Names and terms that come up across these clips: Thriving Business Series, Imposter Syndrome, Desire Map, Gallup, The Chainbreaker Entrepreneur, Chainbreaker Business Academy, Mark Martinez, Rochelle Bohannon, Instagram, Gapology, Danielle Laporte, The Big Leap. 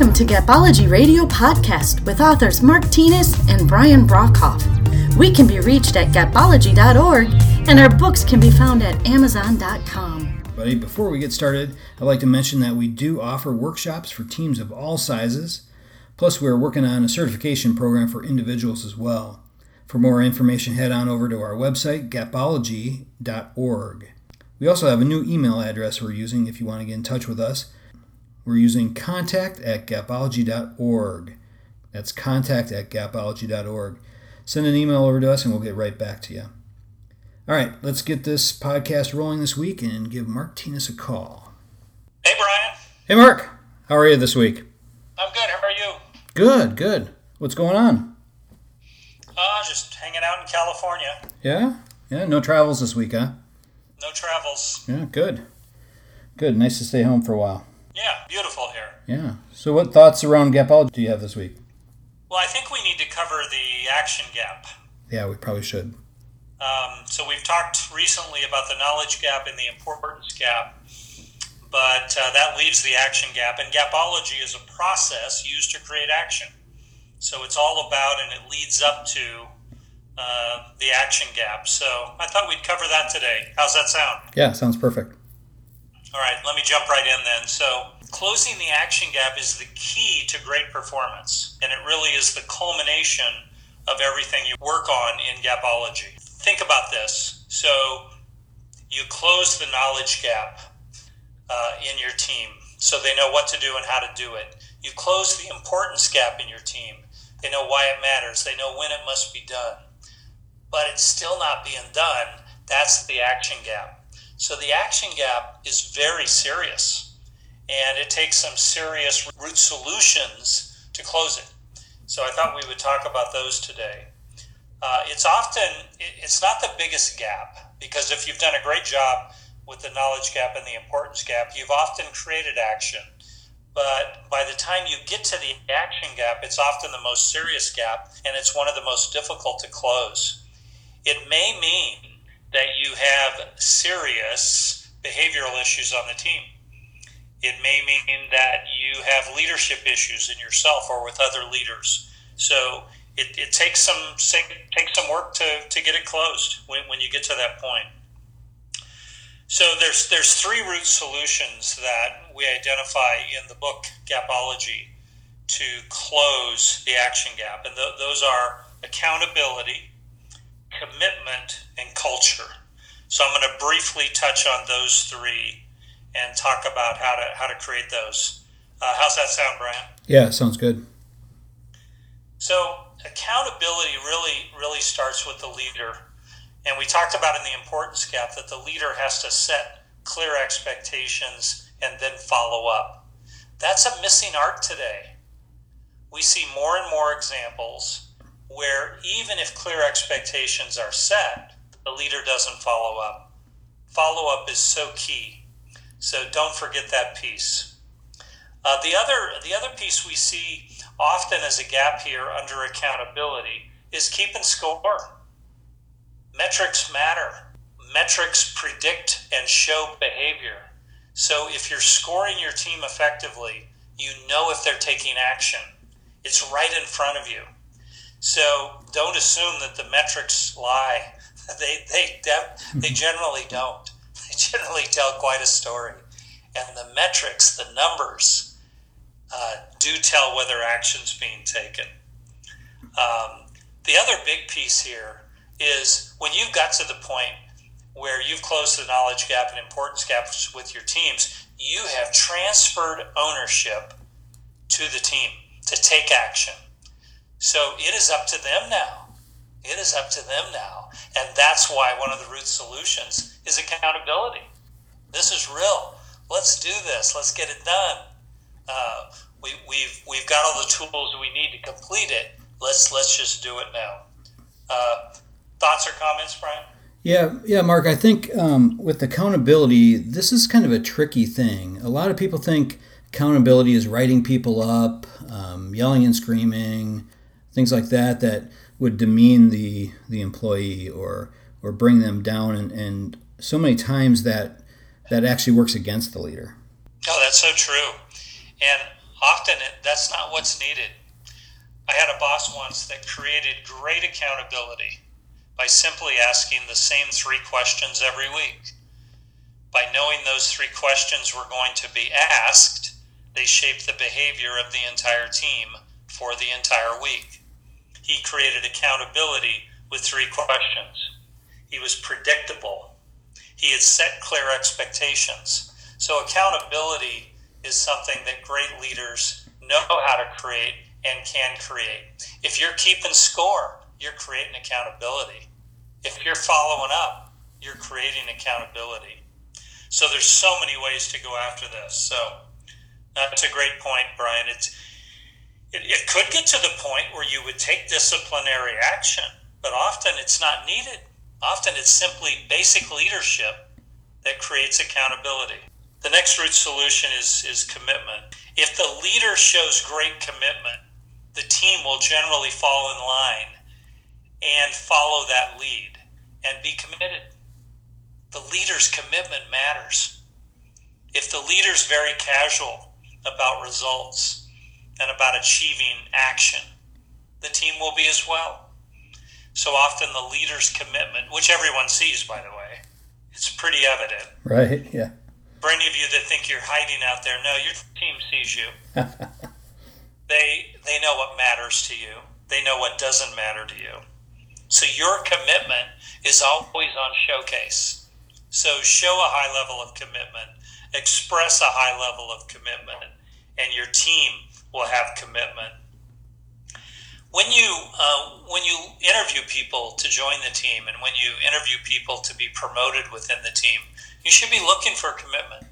Welcome to Gapology Radio Podcast with authors Mark Martinez and Brian Brockhoff. We can be reached at gapology.org, and our books can be found at amazon.com. Before we get started, I'd like to mention that we do offer workshops for teams of all sizes. Plus, we're working on a certification program for individuals as well. For more information, head on over to our website, gapology.org. We also have a new email address we're using if you want to get in touch with us. We're using contact@gapology.org. That's contact@gapology.org. Send an email over to us and we'll get right back to you. All right, let's get this podcast rolling this week and give Mark Martinez a call. Hey, Brian. Hey, Mark. How are you this week? I'm good. How are you? Good. What's going on? Just hanging out in California. Yeah. No travels this week, huh? No travels. Yeah, good. Nice to stay home for a while. Yeah, beautiful here. Yeah. So what thoughts around Gapology do you have this week? Well, I think we need to cover the action gap. Yeah, we probably should. So we've talked recently about the knowledge gap and the importance gap, but that leaves the action gap. And Gapology is a process used to create action. So it's all about, and it leads up to the action gap. So I thought we'd cover that today. How's that sound? Yeah, sounds perfect. All right, let me jump right in then. So closing the action gap is the key to great performance, and it really is the culmination of everything you work on in Gapology. Think about this. So you close the knowledge gap in your team so they know what to do and how to do it. You close the importance gap in your team. They know why it matters. They know when it must be done. But it's still not being done. That's the action gap. So the action gap is very serious, and it takes some serious root solutions to close it. So I thought we would talk about those today. It's not the biggest gap, because if you've done a great job with the knowledge gap and the importance gap, you've often created action. But by the time you get to the action gap, it's often the most serious gap, and it's one of the most difficult to close. It may mean that you have serious behavioral issues on the team. It may mean that you have leadership issues in yourself or with other leaders. So it takes some work to get it closed when you get to that point. So there's three root solutions that we identify in the book Gapology to close the action gap. And those are accountability, commitment, and culture. So I'm going to briefly touch on those three and talk about how to create those. How's that sound, Brian? Yeah, sounds good. So accountability really starts with the leader. And we talked about in the importance gap that the leader has to set clear expectations and then follow up. That's a missing art today. We see more and more examples where even if clear expectations are set, the leader doesn't follow up. Follow up is so key. So don't forget that piece. The other piece we see often as a gap here under accountability is keeping score. Metrics matter. Metrics predict and show behavior. So if you're scoring your team effectively, you know if they're taking action. It's right in front of you. So don't assume that the metrics lie. They generally don't. They generally tell quite a story. And the metrics, the numbers, do tell whether action's being taken. The other big piece here is when you've got to the point where you've closed the knowledge gap and importance gaps with your teams, you have transferred ownership to the team to take action. So it is up to them now. And that's why one of the root solutions is accountability. This is real. Let's do this. Let's get it done. We've got all the tools we need to complete it. Let's just do it now. Thoughts or comments, Brian? Yeah, Mark, I think with accountability, this is kind of a tricky thing. A lot of people think accountability is writing people up, yelling and screaming, things like that would demean the employee or bring them down. And so many times that actually works against the leader. Oh, that's so true. And Often that's not what's needed. I had a boss once that created great accountability by simply asking the same three questions every week. By knowing those three questions were going to be asked, they shaped the behavior of the entire team for the entire week. He created accountability with three questions. He was predictable. He had set clear expectations. So accountability is something that great leaders know how to create and can create. If you're keeping score, you're creating accountability. If you're following up, you're creating accountability. So there's so many ways to go after this. So that's a great point, Brian. It could get to the point where you would take disciplinary action, but often it's not needed. Often it's simply basic leadership that creates accountability. The next root solution is commitment. If the leader shows great commitment, the team will generally fall in line and follow that lead and be committed. The leader's commitment matters. If the leader's very casual about results and about achieving action, the team will be as well. So often the leader's commitment, which everyone sees, by the way, it's pretty evident. Right, yeah. For any of you that think you're hiding out there, no, your team sees you. They know what matters to you. They know what doesn't matter to you. So your commitment is always on showcase. So show a high level of commitment, express a high level of commitment, and your team will have commitment. When you interview people to join the team and when you interview people to be promoted within the team, you should be looking for commitment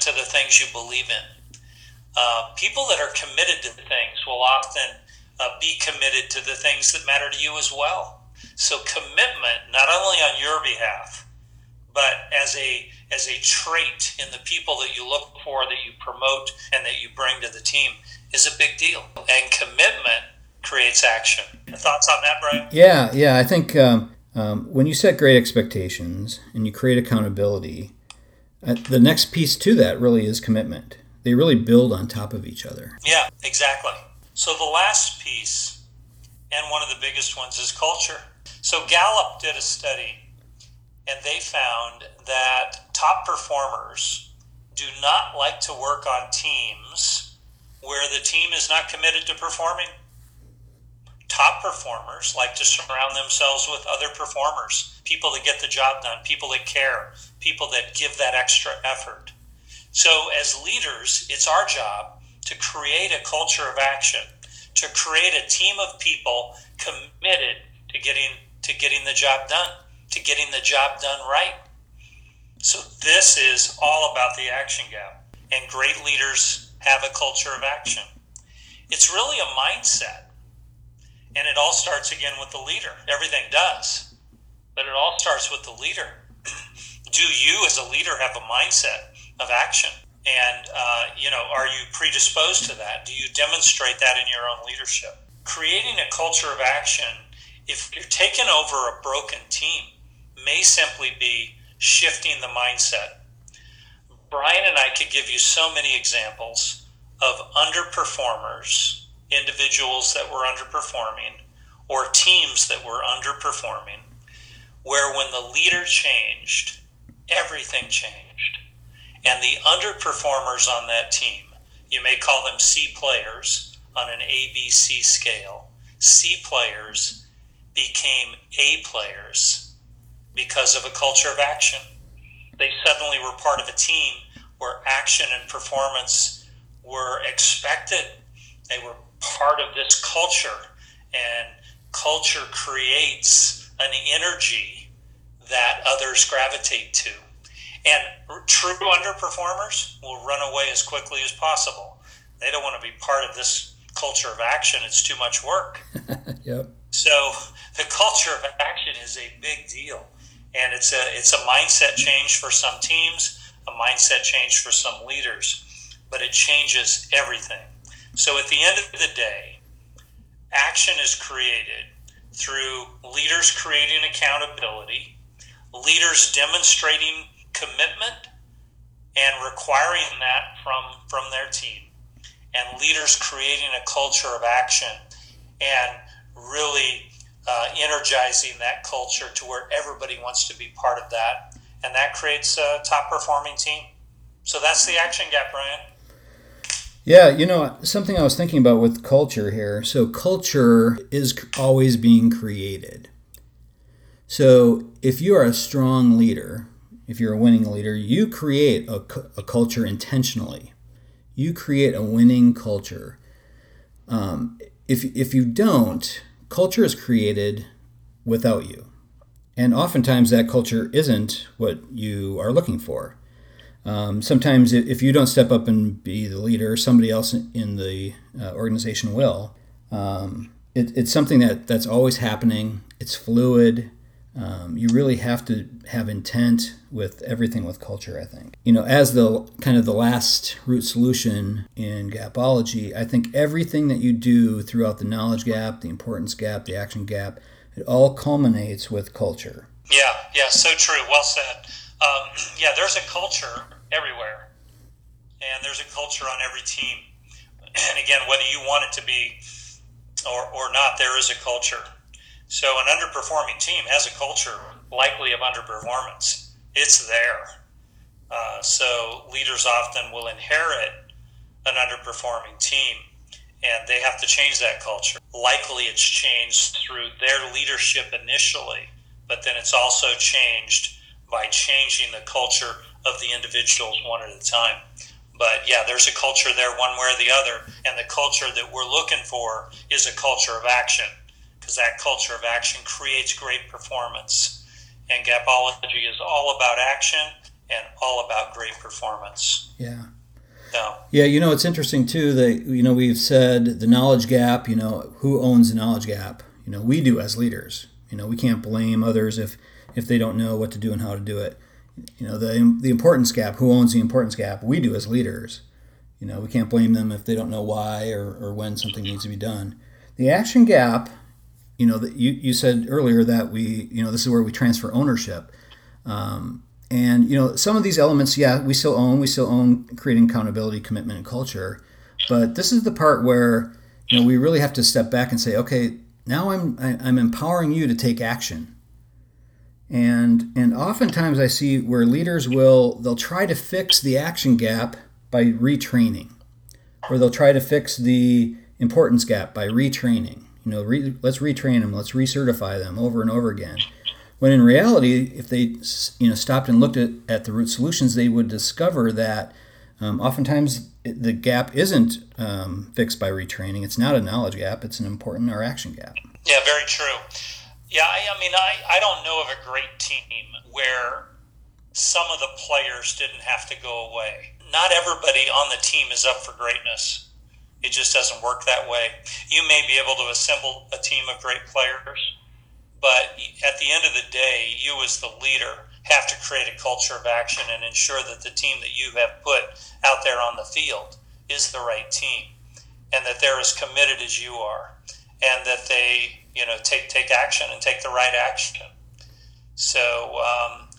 to the things you believe in. People that are committed to the things will often be committed to the things that matter to you as well. So commitment, not only on your behalf, but as a trait in the people that you look for, that you promote, and that you bring to the team is a big deal. And commitment creates action. Thoughts on that, Brian? Yeah. I think when you set great expectations and you create accountability, the next piece to that really is commitment. They really build on top of each other. Yeah, exactly. So the last piece, and one of the biggest ones, is culture. So Gallup did a study, and they found that top performers do not like to work on teams where the team is not committed to performing. Top performers like to surround themselves with other performers, people that get the job done, people that care, people that give that extra effort. So as leaders, it's our job to create a culture of action, to create a team of people committed to getting the job done, to getting the job done right. So this is all about the action gap, and great leaders have a culture of action. It's really a mindset, and it all starts again with the leader. Everything does, but it all starts with the leader. Do you as a leader have a mindset of action? And, are you predisposed to that? Do you demonstrate that in your own leadership? Creating a culture of action, if you're taking over a broken team, may simply be shifting the mindset. Brian and I could give you so many examples of underperformers, individuals that were underperforming, or teams that were underperforming, where when the leader changed, everything changed. And the underperformers on that team, you may call them C players on an ABC scale, C players became A players because of a culture of action. They suddenly were part of a team where action and performance were expected. They were part of this culture, and culture creates an energy that others gravitate to. And true underperformers will run away as quickly as possible. They don't want to be part of this culture of action. It's too much work. Yep. So the culture of action is a big deal. And it's a mindset change for some teams, a mindset change for some leaders, but it changes everything. So at the end of the day, action is created through leaders creating accountability, leaders demonstrating commitment and requiring that from their team, and leaders creating a culture of action and really energizing that culture to where everybody wants to be part of that. And that creates a top-performing team. So that's the action gap, Brian. Yeah, you know, something I was thinking about with culture here. So culture is always being created. So if you are a strong leader, if you're a winning leader, you create a culture intentionally. You create a winning culture. If you don't, culture is created without you. And oftentimes that culture isn't what you are looking for. Sometimes if you don't step up and be the leader, somebody else in the organization will. It's something that's always happening. It's fluid. You really have to have intent with everything with culture, I think. You know, as the kind of the last root solution in Gapology, I think everything that you do throughout the knowledge gap, the importance gap, the action gap, it all culminates with culture. Yeah, so true. Well said. Yeah, there's a culture everywhere, and there's a culture on every team. And again, whether you want it to be or not, there is a culture. So an underperforming team has a culture likely of underperformance. It's there. So leaders often will inherit an underperforming team, and they have to change that culture. Likely it's changed through their leadership initially, but then it's also changed by changing the culture of the individuals one at a time. But yeah, there's a culture there one way or the other, and the culture that we're looking for is a culture of action, because that culture of action creates great performance. And Gapology is all about action and all about great performance. Yeah. So. Yeah, you know, it's interesting too that, you know, we've said the knowledge gap, you know, who owns the knowledge gap? You know, we do as leaders. You know, we can't blame others if they don't know what to do and how to do it. You know, the importance gap, who owns the importance gap? We do as leaders. You know, we can't blame them if they don't know why or when something needs to be done. The action gap, you know, that you said earlier that we, you know, this is where we transfer ownership. And, you know, some of these elements, yeah, we still own creating accountability, commitment, and culture. But this is the part where, you know, we really have to step back and say, okay, now I'm empowering you to take action. And oftentimes I see where leaders they'll try to fix the action gap by retraining, or they'll try to fix the importance gap by retraining. You know, let's retrain them, let's recertify them over and over again. When in reality, if they, you know, stopped and looked at the root solutions, they would discover that oftentimes the gap isn't fixed by retraining. It's not a knowledge gap. It's an important or action gap. Yeah, very true. Yeah, I mean, I don't know of a great team where some of the players didn't have to go away. Not everybody on the team is up for greatness. It just doesn't work that way. You may be able to assemble a team of great players, but at the end of the day, you as the leader have to create a culture of action and ensure that the team that you have put out there on the field is the right team, and that they're as committed as you are, and that they, you know, take action and take the right action. So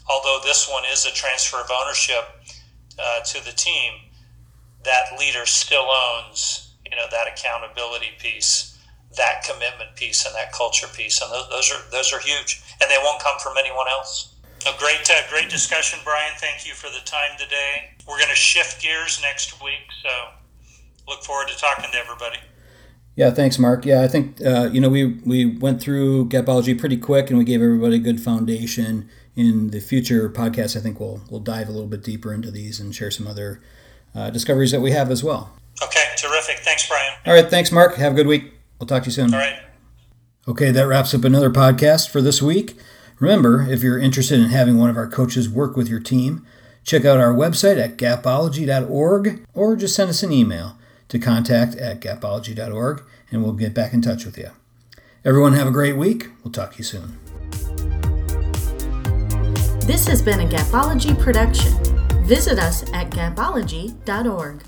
although this one is a transfer of ownership to the team, that leader still owns, you know, that accountability piece, that commitment piece, and that culture piece. And those are huge, and they won't come from anyone else. A great discussion, Brian. Thank you for the time today. We're going to shift gears next week, so look forward to talking to everybody. Yeah, thanks, Mark. Yeah, I think, you know, we went through Gapology pretty quick, and we gave everybody a good foundation. In the future podcasts, I think we'll dive a little bit deeper into these and share some other discoveries that we have as well. Okay, terrific. Thanks, Brian. All right, thanks, Mark. Have a good week. We'll talk to you soon. All right. Okay, that wraps up another podcast for this week. Remember, if you're interested in having one of our coaches work with your team, check out our website at gapology.org, or just send us an email to contact@gapology.org, and we'll get back in touch with you. Everyone have a great week. We'll talk to you soon. This has been a Gapology production. Visit us at gapology.org.